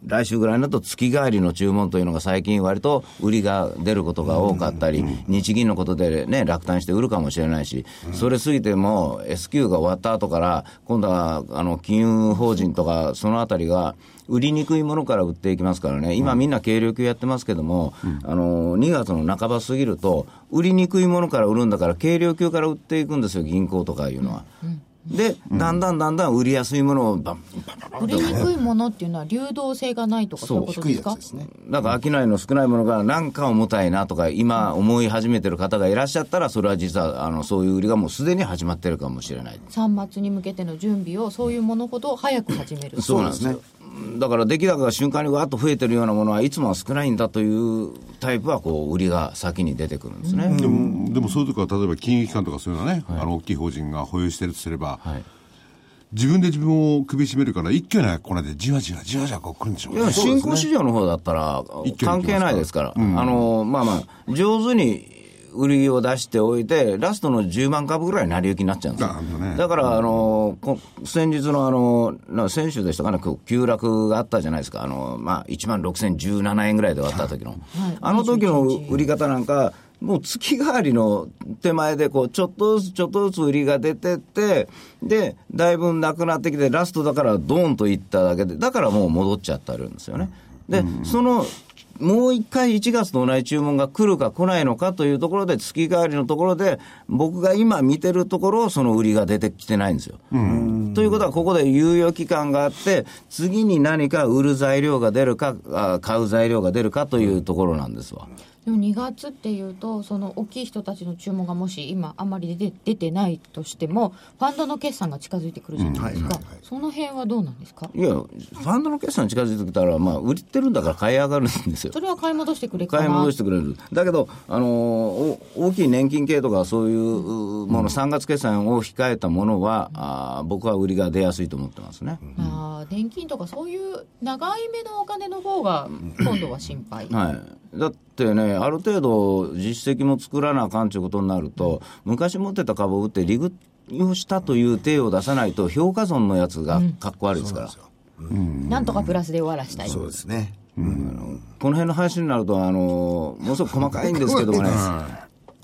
来週ぐらいになると月替わりの注文というのが最近割と売りが出ることが多かったり、日銀のことでね落胆して売るかもしれないし、それ過ぎても エスキュー が終わった後から今度はあの金融法人とかそのあたりが売りにくいものから売っていきますからね。今みんな軽量級やってますけども、あのにがつの半ば過ぎると売りにくいものから売るんだから軽量級から売っていくんですよ、銀行とかいうのは。で、うん、だんだんだんだん売りやすいものをバンバンバンバンと売りにくいものっていうのは流動性がないとかそういうことですか。そう、低いやつですね。だから商いの少ないものがなんか重たいなとか今思い始めてる方がいらっしゃったら、それは実はあのそういう売りがもうすでに始まってるかもしれない。さんがつに向けての準備をそういうものほど早く始める。そうなんですね。だから出来高が瞬間にわーっと増えてるようなものはいつもは少ないんだというタイプはこう売りが先に出てくるんですね、うん、でも、でもそういう時は例えば金融機関とかそういうのはね、はい、あの大きい法人が保有してるとすれば、はい、自分で自分を首絞めるから一挙には来ないでじわじわじわじわこう来るんでしょうね。いや、新興市場の方だったら関係ないですから、うん、あのまあまあ上手に売りを出しておいてラストのじゅうまん株ぐらい成り行きになっちゃうんですよ、ね、だからあの先日のあの先週でしたかね、急落があったじゃないですか、あの、まあ、いちまんろくせんじゅうななえんぐらいで終わった時の、はい、あの時の売り方なんかもう月替わりの手前でこうちょっとずつちょっとずつ売りが出てってでだいぶなくなってきてラストだからドーンといっただけで、だからもう戻っちゃってるんですよね。で、うん、そのもう一回いちがつの同じ注文が来るか来ないのかというところで月替わりのところで僕が今見てるところその売りが出てきてないんですよ。うんということはここで猶予期間があって次に何か売る材料が出るか買う材料が出るかというところなんですわ。でもにがつっていうとその大きい人たちの注文がもし今あまり 出, 出てないとしてもファンドの決算が近づいてくるじゃないですか、うんはいはいはい、その辺はどうなんですか。いや、ファンドの決算近づいてきたら、まあ、売ってるんだから買い上がるんですよ。それは買い戻してくれるかな。買い戻してくれる。だけど、あのー、大きい年金系とかそういうもの、うん、さんがつ決算を控えたものは、うん、あ僕は売りが出やすいと思ってますね、うん、あ年金とかそういう長い目のお金の方が今度は心配、はい、だってねある程度実績も作らなあかんということになると昔持ってた株を売って利食いをしたという手を出さないと評価損のやつがかっこ悪いですから、うんうんうん、なんとかプラスで終わらしたい。そうですね、うん、この辺の話になるとあのものすごく細かいんですけどもね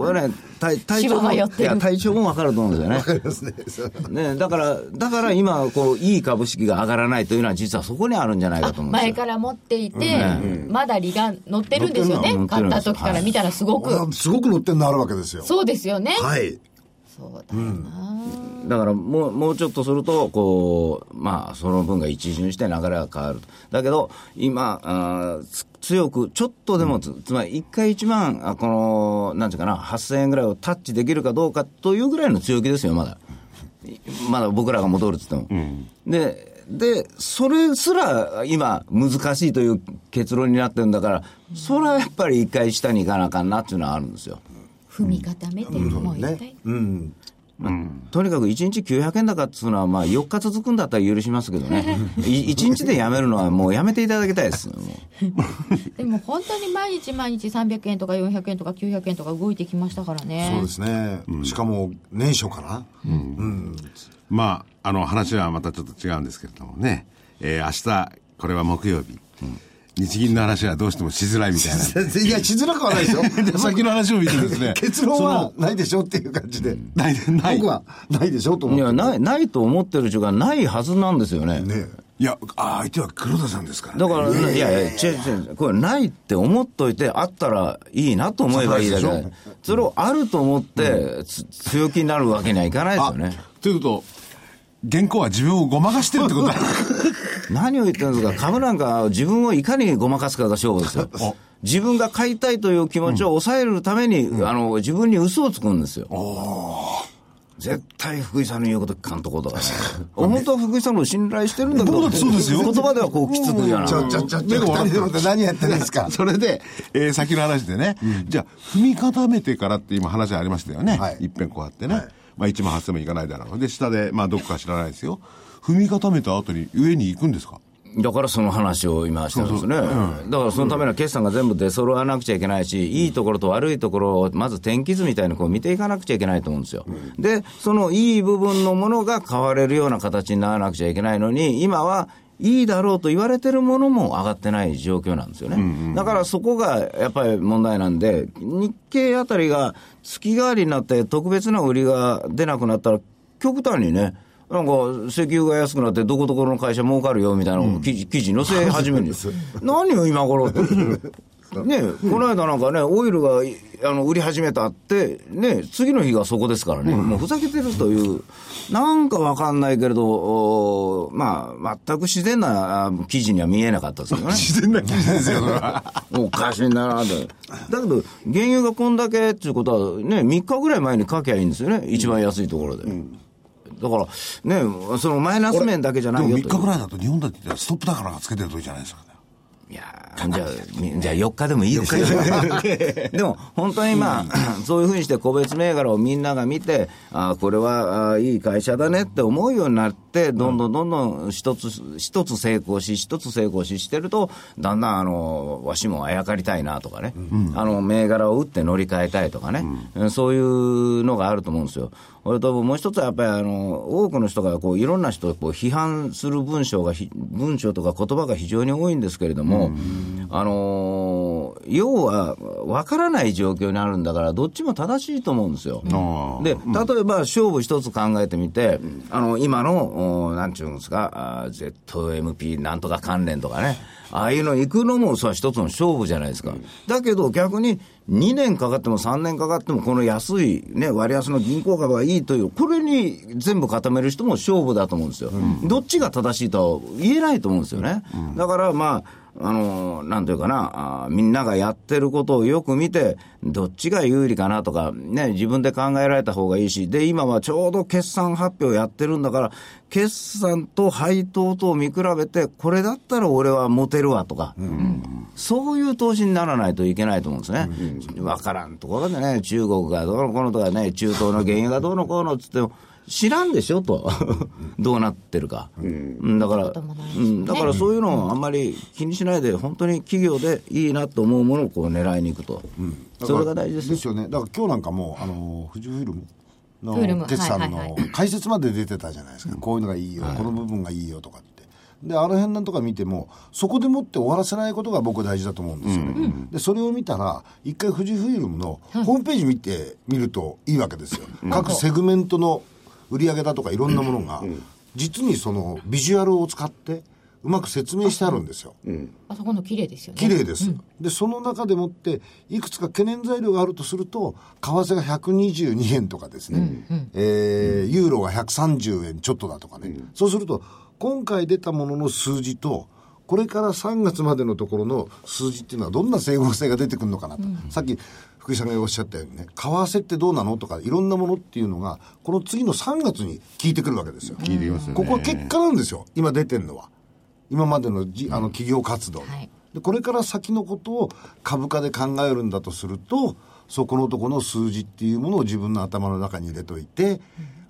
これはね、体, 体調もいや体調も分かると思うんですよね。分かりますね。ね、だからだから今こういい株式が上がらないというのは実はそこにあるんじゃないかと思うんですよ。前から持っていて、うんね、まだ利が乗ってるんですよね。買った時から見たらすごく、はい、すごく乗ってるのあるわけですよ。そうですよね。はい。そうだな、うん、だからも う, もうちょっとするとこう、まあ、その分が一巡して流れが変わる。だけど今あ強くちょっとでも つ,、うん、つまりいっかいいちまんあこのなんていうかなはっせんえんぐらいをタッチできるかどうかというぐらいの強気ですよ。まだまだ僕らが戻るって言っても、うん、で, でそれすら今難しいという結論になってるんだから、うん、それはやっぱりいっかい下に行かなあかんなっていうのはあるんですよ。踏み固めてもう一回、うんまあ、とにかくいちにちきゅうひゃくえん高っていうのはまあよっか続くんだったら許しますけどねいちにちでやめるのはもうやめていただきたいですもうでも本当に毎日毎日さんびゃくえんとかよんひゃくえんとかきゅうひゃくえんとか動いてきましたからね。そうですね、うん、しかも年初から、うんうん、まああの話はまたちょっと違うんですけれどもね、えー、明日これは木曜日、うん日銀の話はどうしてもしづらいみたいないやしづらくはないですよ先の話を見てですね結論はないでしょっていう感じでないない僕はないでしょと思っていや な, ないと思ってる人がないはずなんですよ ね, ねいやあ相手は黒田さんですから、ね、だから、ね、いやいや違う違うこれないって思っといてあったらいいなと思えばいいだけでそれをあると思って、うん、強気になるわけにはいかないですよね。ということ現行は自分をごまかしてるってことだ何を言ってるんですか。株なんか自分をいかにごまかすかが勝負ですよ自分が買いたいという気持ちを抑えるために、うん、あの自分に嘘をつくんですよ、うん、絶対福井さんの言うこと聞かんとこだから、ね、本当は福井さんの信頼してるんだけどそうですよ言葉ではこうきつく言わないちょちょちょちょふたりで何やってるんですかそれで、えー、先の話でね、うん、じゃあ踏み固めてからって今話ありましたよね、はい、一遍こうやってね、はいまあ、いちまんはっせんもいかないだろうで下で、まあ、どこか知らないですよ踏み固めた後に上に行くんですか。だからその話を今してるんですね。そうそう、うん、だからそのための決算が全部出揃わなくちゃいけないし、うん、いいところと悪いところをまず天気図みたいにこう見ていかなくちゃいけないと思うんですよ、うん、でそのいい部分のものが買われるような形にならなくちゃいけないのに今はいいだろうと言われてるものも上がってない状況なんですよね、うんうん、だからそこがやっぱり問題なんで日経あたりが月替わりになって特別な売りが出なくなったら極端にねなんか石油が安くなってどこどこの会社儲かるよみたいなのを記事、うん、記事載せ始めるんです何を今頃ってねこの間なんかねオイルがあの売り始めたってね次の日がそこですからね、うん、もうふざけてるというなんかわかんないけれどまあ全く自然な記事には見えなかったですよね自然な記事ですよおかしいなぁだけど原油がこんだけっていうことはねみっかぐらい前に書きゃいいんですよね一番安いところで、うんうんだからねそのマイナス面だけじゃないよとでもみっかぐらいだと日本だってストップだからつけてるときじゃないですか、ね、いやじゃあじゃあよっかでもいいですよでも本当にまあ、うん、そういうふうにして個別銘柄をみんなが見てあこれはあいい会社だねって思うようになってどんどんどんどん一つ一つ成功し一つ成功ししてるとだんだんあのわしもあやかりたいなとかね、うん、あの銘柄を打って乗り換えたいとかね、うん、そういうのがあると思うんですよ。俺ともう一つはやっぱりあの多くの人がこういろんな人をこう批判する文章が文章とか言葉が非常に多いんですけれども、うん、あの要は分からない状況になるんだからどっちも正しいと思うんですよ、うん、で例えば勝負一つ考えてみて、うん、あの今のなんていうんですか ゼットエムピー なんとか関連とかねああいうの行くのもそれは一つの勝負じゃないですか。だけど逆ににねんかかってもさんねんかかってもこの安い、ね、割安の銀行株がいいというこれに全部固める人も勝負だと思うんですよ、うん、どっちが正しいとは言えないと思うんですよね、うん、だからまああのなんていうかなみんながやってることをよく見てどっちが有利かなとか、ね、自分で考えられた方がいいしで今はちょうど決算発表やってるんだから決算と配当とを見比べてこれだったら俺はモテるわとか、うんうん、そういう投資にならないといけないと思うんですね、うんうん、分からんところでね中国がどうのこうのとかね中東の原油がどうのこうのって言っても知らんでしょとどうなってるか、うん、だから、うん、だからそういうのをあんまり気にしないで本当に企業でいいなと思うものをこう狙いに行くと、うん、それが大事です。ですよね。だから今日なんかもうあの富士フイルムの決算の解説まで出てたじゃないですか、うん、こういうのがいいよ、はい、この部分がいいよとかってであの辺なんとか見てもそこでもって終わらせないことが僕は大事だと思うんですよね、うんうん、でそれを見たら一回富士フイルムのホームページ見てみるといいわけですよ、うん、各セグメントの売り上げだとかいろんなものが、うんうん、実にそのビジュアルを使ってうまく説明してあるんですよ、うん、あそこの綺麗ですよね。綺麗です、うん、でその中でもっていくつか懸念材料があるとすると為替がひゃくにじゅうにえんとかですね、うんうんえーうん、ユーロがひゃくさんじゅうえんちょっとだとかね、うん、そうすると今回出たものの数字とこれからさんがつまでのところの数字っていうのはどんな整合性が出てくるのかなと、うん、さっき福井さんがおっしゃったようにね、為替ってどうなのとかいろんなものっていうのがこの次のさんがつに効いてくるわけですよ。効いてきますね。ここは結果なんですよ、今出てるのは今までの、じ、あの企業活動、うんはい、でこれから先のことを株価で考えるんだとするとそこのとこの数字っていうものを自分の頭の中に入れといて、うん、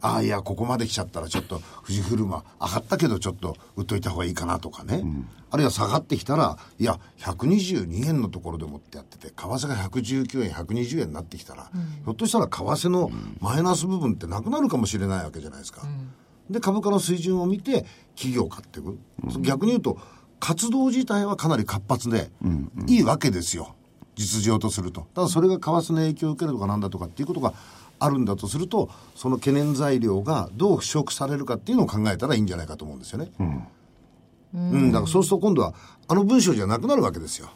ああいやここまで来ちゃったらちょっと富士フイルム上がったけどちょっと売っといた方がいいかなとかね、うん、あるいは下がってきたらいやひゃくにじゅうにえんのところでもってやってて為替がひゃくじゅうきゅうえんひゃくにじゅうえんになってきたら、うん、ひょっとしたら為替のマイナス部分ってなくなるかもしれないわけじゃないですか、うん、で株価の水準を見て企業を買っていく、うん、逆に言うと活動自体はかなり活発でいいわけですよ、うんうん、実情とすると。ただそれが為替の影響を受けるとかなんだとかっていうことがあるんだとするとその懸念材料がどう払拭されるかっていうのを考えたらいいんじゃないかと思うんですよね、うんうん、だからそうすると今度はあの文章じゃなくなるわけですよ。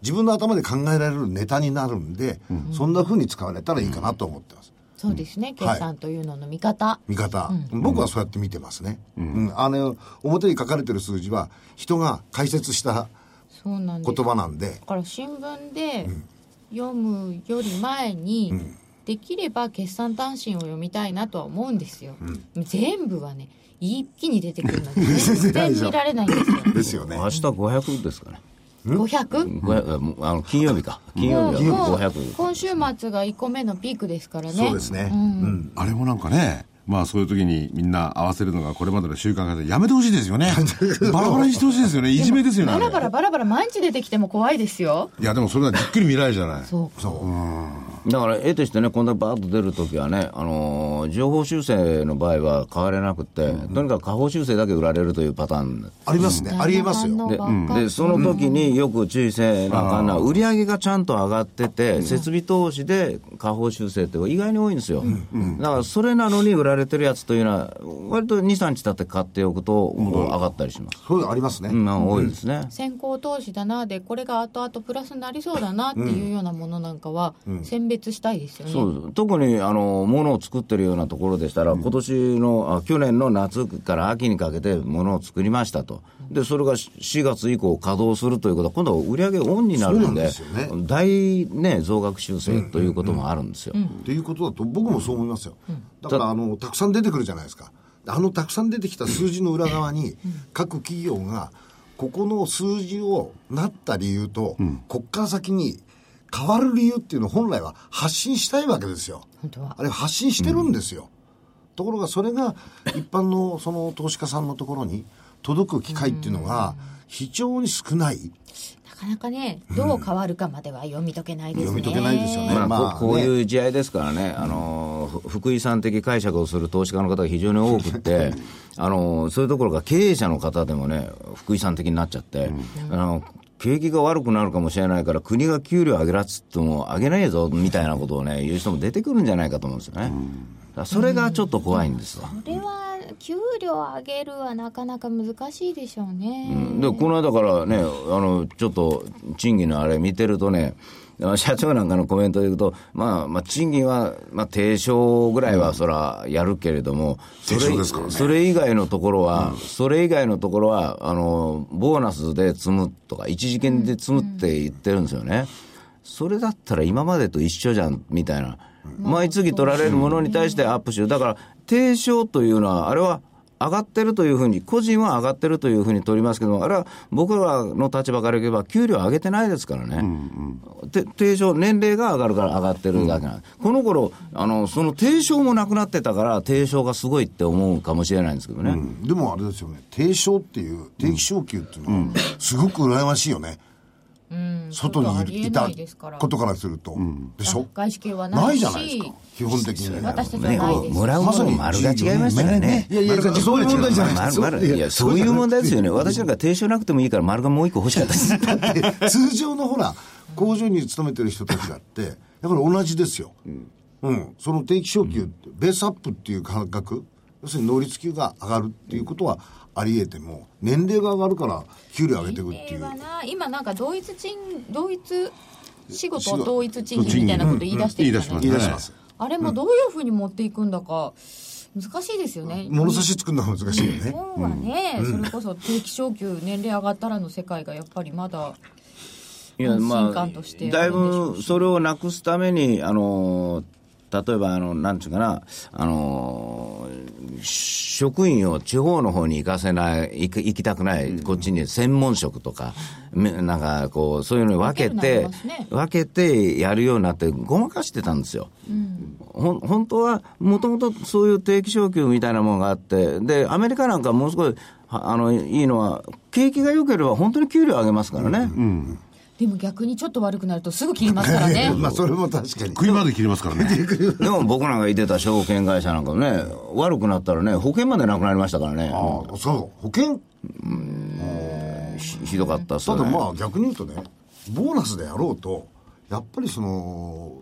自分の頭で考えられるネタになるんで、うん、そんな風に使われたらいいかなと思ってます。そうですね、決算というのの見方、はい、見方、うん、僕はそうやって見てますね、うんうん、あの表に書かれてる数字は人が解説した言葉なんで、だから新聞で読むより前に、うん、できれば決算短信を読みたいなとは思うんですよ、うん、全部はね一気に出てくるので全然見られないんですよですよね。明日ごひゃくですかね、ごひゃく？ あの金曜日か金曜日はごひゃく、今週末がいっこめのピークですからね。そうですね、うんうん、あれもなんかね、まあそういう時にみんな合わせるのがこれまでの習慣がやめてほしいですよねバラバラにしてほしいですよね、いじめですよね。バラバラバラバラ毎日出てきても怖いですよ。いやでもそれはじっくり見られるじゃないそうそう、うん、だから絵としてね、こんなバーッと出る時はね、あのー、情報修正の場合は買われなくて、うん、とにかく下方修正だけ売られるというパターンありますね、うん、ありえますよ。 で,、うん、でその時によく注意せなあかんな、うん、売り上げがちゃんと上がってて、うん、設備投資で下方修正って意外に多いんですよ、うんうん、だからそれなのに売られれてるやつというのは割と にさんにち経って買っておくと上がったりします、うん、そういうのありますね、うん、多いですね、うん、先行投資だなでこれが後々プラスになりそうだなっていうようなものなんかは選別したいですよね、うんうん、そう、特にあの物を作ってるようなところでしたら、うん、今年のあ去年の夏から秋にかけて物を作りましたと、でそれがしがつ以降稼働するということは今度は売り上げオンになるの で, ですよ、ね、大、ね、増額修正ということもあるんですよ、うんうんうん、っていうことだと僕もそう思いますよ、うん、だからあのたくさん出てくるじゃないですか。あのたくさん出てきた数字の裏側に各企業がここの数字をなった理由と、うん、こっから先に変わる理由っていうのを本来は発信したいわけですよ。本当はあれ発信してるんですよ、うん、ところがそれが一般のその投資家さんのところに届く機会っていうのが非常に少ない、うん、なかなかねどう変わるかまでは読み解けないですね、うん、読み解けないですよね、まあまあ、こ, こういう時代ですからね、あの福井さん的解釈をする投資家の方が非常に多くってあのそういうところが経営者の方でもね福井さん的になっちゃって、うん、あの景気が悪くなるかもしれないから国が給料上げらっつっても上げねえぞみたいなことをね言う人も出てくるんじゃないかと思うんですよね、うん、それがちょっと怖いんですよ、うん、それは給料上げるはなかなか難しいでしょうね、うん、でこの間からねあのちょっと賃金のあれ見てるとね社長なんかのコメントで言うと、まあ、まあ賃金はまあ低昇ぐらいはそらやるけれども、うん、それ、低昇ですからね、それ以外のところは、うん、それ以外のところはあのボーナスで積むとか一時金で積むって言ってるんですよね、うんうん、それだったら今までと一緒じゃんみたいな、うん、毎月取られるものに対してアップしよう、だから低昇というのはあれは上がってるというふうに個人は上がってるというふうに取りますけども、あれは僕らの立場からいけば給料上げてないですからね、うんうん、て低昇年齢が上がるから上がってるだけなんです、うん、この頃あのその低昇もなくなってたから低昇がすごいって思うかもしれないんですけどね、うん、でもあれですよね、低昇っていう定期昇給っていうのはすごく羨ましいよね、うんうん、外にいたことからすると、うん、でしょ、外資系はないし、ないじゃないですか基本的に、ね、私たちはないです、ね、もらうものも丸が違いましたよね。いやいや、そういう問題じゃないですか。いや、そういう問題ですよね。私なんか提唱なくてもいいから丸がもう一個欲しかったですだって通常のほら工場に勤めてる人たちだってだから同じですよ、うんうん、その定期昇給、うん、ベースアップっていう感覚、要するに能率給が上がるっていうことはあり得ても、年齢が上がるから給料上げていくっていうはな、今なんか同一賃同一仕事同一賃金みたいなこと言い出してきた、ね、うんうん、言い出します、ね、あれもどういうふうに持っていくんだか難しいですよね。物差し作るのは難しいよね。日本はね、うん、それこそ定期昇給年齢上がったらの世界がやっぱりまだ、いや、まあ、だいぶそれをなくすために、あの例えばあのなんていうかな、あの職員を地方の方に行かせない行き、行きたくない、うん、こっちに専門職とか、なんかこうそういうのに分けて、ね、分けてやるようになってごまかしてたんですよ。うん、ほ本当はもともとそういう定期昇給みたいなものがあって、でアメリカなんかもうすごいあのいいのは景気が良ければ本当に給料上げますからね。うんうん、でも逆にちょっと悪くなるとすぐ切りますからねまあそれも確かに食いまで切りますからねでも僕なんかいてた証券会社なんかね、悪くなったらね保険までなくなりましたからね。ああ、そう保険、うん、ひどかったっすね。ただまあ逆に言うとね、ボーナスでやろうとやっぱりその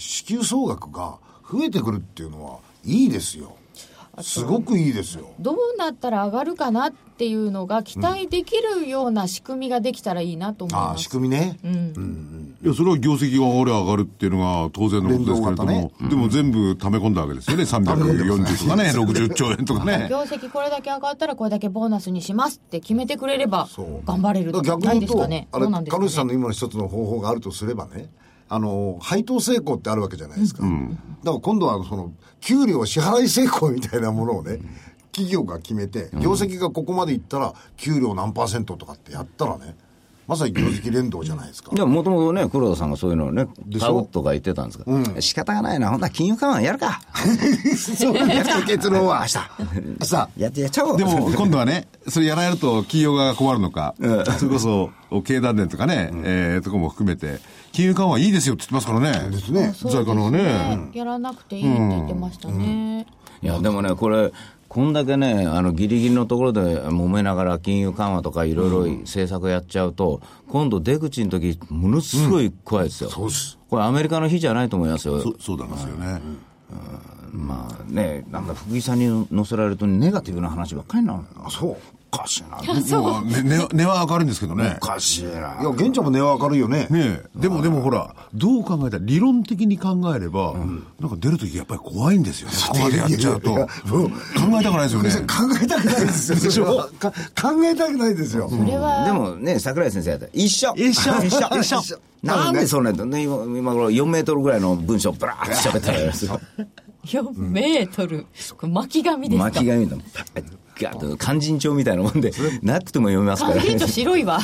支給総額が増えてくるっていうのはいいですよ、すごくいいですよ。どうなったら上がるかなっていうのが期待できるような仕組みができたらいいなと思います。うん、あ、仕組みね、うんうん、いやそれは業績が上がる上がるっていうのが当然のことですけれども、ね、でも全部溜め込んだわけですよね、さんびゃくよんじゅうとかねろくじゅっちょうえんとかね業績これだけ上がったらこれだけボーナスにしますって決めてくれれば頑張れるとかないですかね。彼女さんの今の一つの方法があるとすればね、あの配当成功ってあるわけじゃないですか、うん、だから今度はその給料支払い成功みたいなものをね、うん、企業が決めて業績がここまでいったら給料何パーセントとかってやったらね、まさに業績連動じゃないですか。でももともとね黒田さんがそういうのをね買うとか言ってたんですが、うん、仕方がないな、ほんなら金融緩和やるかそうやると結論は明日明日やってやっちゃおう。でも今度はねそれやられると企業側が困るのか、うん、それこそ経団連とかね、うん、えー、とこも含めて金融緩和いいですよって言ってますからね。ですね。財界のね、やらなくていいって言ってましたね。うんうん、いやでもね、これこんだけね、あのギリギリのところで揉めながら金融緩和とかいろいろ政策やっちゃうと、うん、今度出口の時ものすごい怖いですよ。うん、そうです。これアメリカの日じゃないと思いますよ。そ, そうなんですよね。はい、うん、まあね、なんか福井さんに乗せられるとネガティブな話ばっかりなの。あ、そう。おかしいな。値は明るいんですけどね。おかしいな。いや、現地も値は明るいよね。ねえ。でも、でもほら、どう考えたら、理論的に考えれば、うん、なんか出るときやっぱり怖いんですよね。そこまでやっちゃうと。考えたくないですよね。考えたくないですよ。でしょ？考えたくないですよ。それは。でもね、桜井先生やったら、一緒一緒一緒一緒なんでそんなの、ね、今、今頃よんメートルぐらいの文章をブラーッと喋ったらやるんですよ。よんメートル、うん、巻き紙ですか？巻き紙だもん。肝心帳みたいなもんでなくても読めますから、ね、肝心帳白いわ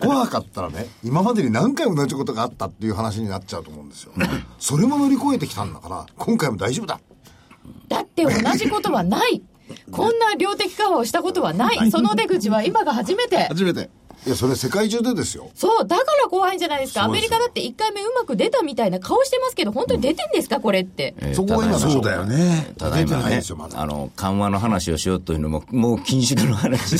怖かったらね、今までに何回も同じことがあったっていう話になっちゃうと思うんですよそれも乗り越えてきたんだから今回も大丈夫だ。だって同じことはないこんな量的緩和をしたことはないその出口は今が初めて初めて。いやそれ世界中でですよ。そうだから怖いんじゃないですか。アメリカだっていっかいめうまく出たみたいな顔してますけど本当に出てんですか、うん、これって、えー、そこは今そうだよね。ただ今ね、まだあの緩和の話をしようというのももう禁止の話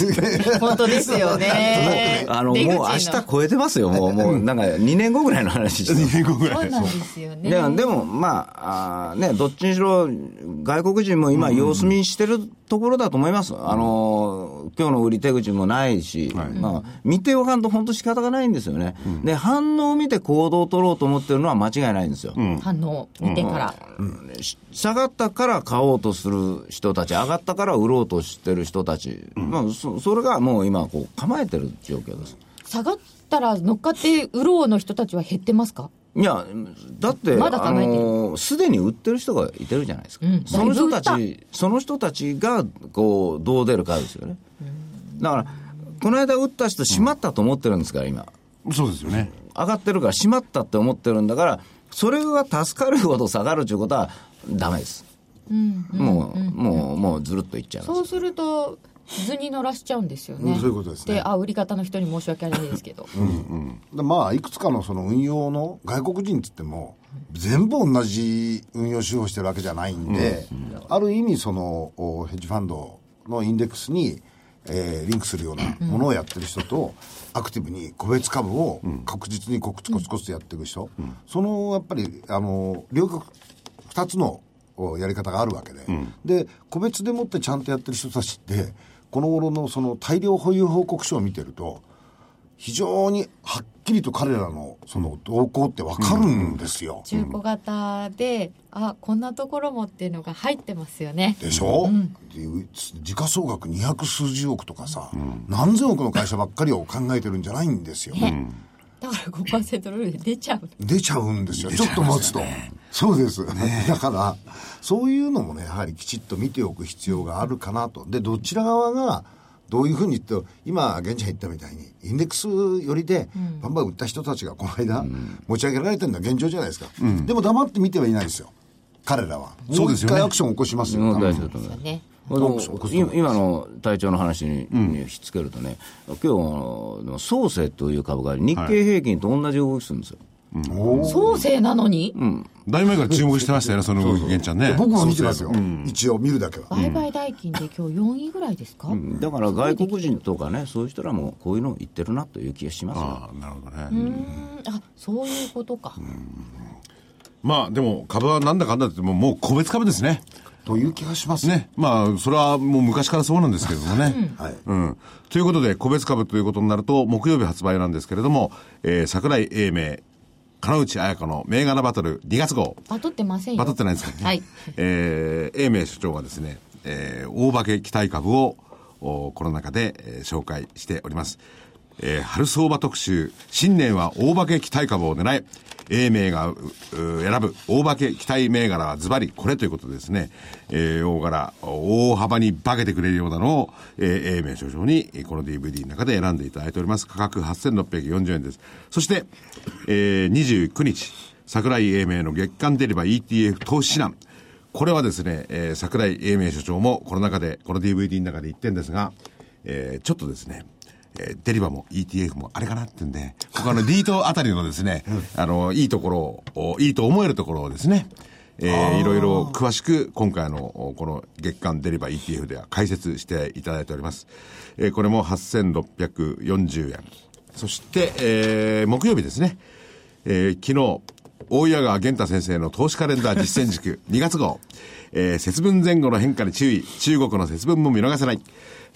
本当ですよねあのもう明日超えてますよ。もうもうなんかにねんごぐらいの話してにねんごぐらい。そうなんですよね。で, でもま あ, あ、ね、どっちにしろ外国人も今様子見してるところだと思います、うん、あの今日の売り手口もないし、はい、まあ見ておかんと本当仕方がないんですよね、うん、で反応を見て行動を取ろうと思ってるのは間違いないんですよ、うん、反応を見てから、うんうん、下がったから買おうとする人たち上がったから売ろうとしてる人たち、うん、まあ、そ, それがもう今こう構えてる状況です。下がったら乗っかって売ろうの人たちは減ってますか？いやだってまだ考えてる、あのすでに売ってる人がいてるじゃないですか、うん、その人たちその人たちがこうどう出るかですよね、うん、だからこの間打った人閉まったと思ってるんですから今、うん、そうですよね。上がってるから閉まったって思ってるんだから、それが助かるほど下がるということはダメです、うんうんうん、もうもうもうずるっといっちゃいます。そうすると図に乗らしちゃうんですよね、うん、そういうことですね。で、あ、売り方の人に申し訳ないですけどうん、うん、でまあいくつか の, その運用の外国人つっても全部同じ運用手法してるわけじゃないんで、うんうん、ある意味そのヘッジファンドのインデックスにえー、リンクするようなものをやってる人と、うん、アクティブに個別株を確実にコツコツコツとやっていく人、うん、そのやっぱりあの両極ふたつのやり方があるわけで、うん、で個別でもってちゃんとやってる人たちってこの頃のその大量保有報告書を見てると非常にはっきりと彼らのその動向って分かるんですよ、うん、中古型で、あ、こんなところもっていうのが入ってますよね。でしょ、うん、で時価総額にひゃく数十億とかさ、うん、何千億の会社ばっかりを考えてるんじゃないんですよ、うん、だから ごパーセント ルールで出ちゃう出ちゃうんですよ、ちょっと待つと、ね、そうです、ね、だからそういうのもねやはりきちっと見ておく必要があるかなと。でどちら側がどういうふうに言って今現地が言ったみたいにインデックス寄りでバンバン売った人たちがこの間持ち上げられてるのは現状じゃないですか、うん、でも黙って見てはいないですよ彼らは。そうですよね、もう一回アクションを起こしますよ、うん、大事だと思います、ね、今の隊長の話に引っつけるとね、うん、今日のソーセという株が日経平均と同じ動きするんですよ、はい、創生なのに、うん、大前から注目してましたよね、その動き、源ちゃんね。僕も見てますよ、うん、一応見るだけは。売買代金で今日よんいぐらいですか、うん、だから外国人とかね、そういう人らもこういうの言ってるなという気がしますよ。ああ、なるほどね。うん、あ、そういうことか。うん、まあでも株はなんだかんだってもう、もう個別株ですねという気がしますね。まあそれはもう昔からそうなんですけれどもね、うん、はい、うん、ということで個別株ということになると木曜日発売なんですけれども、えー、櫻井英明、金内彩子の銘柄バトルにがつ号。バトってませんよ。バトってないですかね。はい。えー、英明所長がですね、えー、大化け期待株をこの中で、えー、紹介しております、えー。春相場特集、新年は大化け期待株を狙え。英明が選ぶ大化け期待銘柄はズバリこれということでですね、えー、大柄、大幅に化けてくれるようなのを、えー、英明所長にこの ディーブイディー の中で選んでいただいております。価格はっせんろっぴゃくよんじゅうえんです。そして、えー、にじゅうくにち、櫻井英明の月間デリバ イーティーエフ 投資指南。これはですね、えー、櫻井英明所長もこの中で、この ディーブイディー の中で言ってるんですが、えー、ちょっとですね、デリバも イーティーエフ もあれかなってんで、他のリートあたりのですね、うん、あの、いいところを、いいと思えるところをですね、えー、いろいろ詳しく今回のこの月間デリバ イーティーエフ では解説していただいております。えー、これもはっせんろっぴゃくよんじゅうえん。そして、えー、木曜日ですね、えー、昨日、大矢川源太先生の投資カレンダー実践塾にがつ号、えー、節分前後の変化に注意、中国の節分も見逃せない。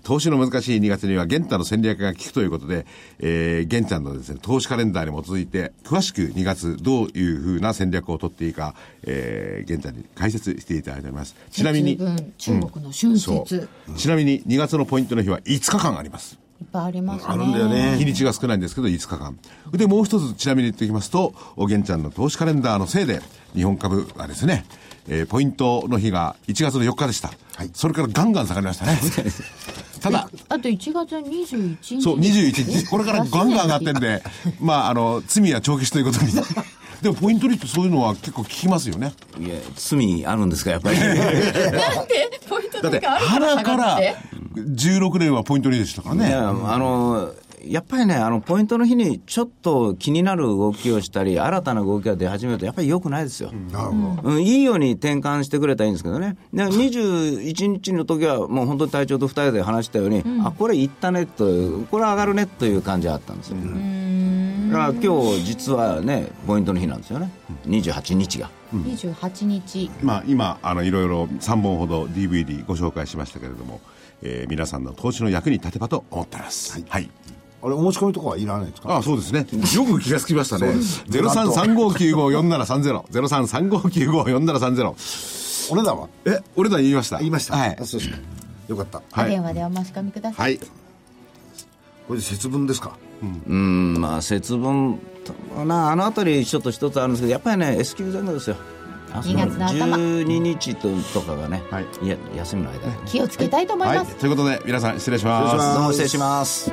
投資の難しいにがつには源太の戦略が効くということで、えー、源ちゃんのですね、投資カレンダーに基づいて、詳しくにがつどういうふうな戦略を取っていいか、えー、源ちゃんに解説していただいております。ちなみに、中国の春節、うん、ちなみににがつのポイントの日はいつかかんあります。いっぱいありますね。あるんだよね。日にちが少ないんですけど、いつかかん。で、もう一つちなみに言っておきますと、源ちゃんの投資カレンダーのせいで、日本株はですね、えー、ポイントの日がいちがつのよっかでした。はい。それからガンガン下がりましたね。ただあといちがつにじゅういちにち、そうにじゅういちにち、これからガンガン上がってんでまああの罪は帳消しということにでもポイントリートそういうのは結構効きますよね。いや罪あるんですかやっぱりなんでポイントとかあるから下がってじゅうろくねんはポイントリートでしたからね。いやあのやっぱりね、あのポイントの日にちょっと気になる動きをしたり新たな動きが出始めるとやっぱり良くないですよ、うんうん、いいように転換してくれたらいいんですけどね。でにじゅういちにちの時はもう本当に隊長とふたりで話したように、うん、あ、これいったねという、これ上がるねという感じがあったんですよ、うん、だから今日実はねポイントの日なんですよね、にじゅうはちにちが、うん、にじゅうはちにち、まあ、今あのいろいろさんぼんほど ディーブイディー ご紹介しましたけれども、えー、皆さんの投資の役に立てばと思ってます。はい、はい、あれお申し込みとかはいらないですか。ああ、そうですね。よく気がつきましたね。ゼロさんさんごきゅうごよんななさんぜろ ゼロさんさんごきゅうごよんななさんぜろ。お値段はえ、お値段言いました。言いました。はい。そうですね。よかった。はい。お電話でお申し込みください。はい。これで節分ですか。うん、うん、まあ節分なあのあたりちょっと一つあるんですけど、やっぱりね エスキューゼット ですよ。にがつの頭じゅうににちとかがね、はい、いや休みの間、ね、気をつけたいと思います、はいはい、ということで皆さん失礼します。どうも失礼します。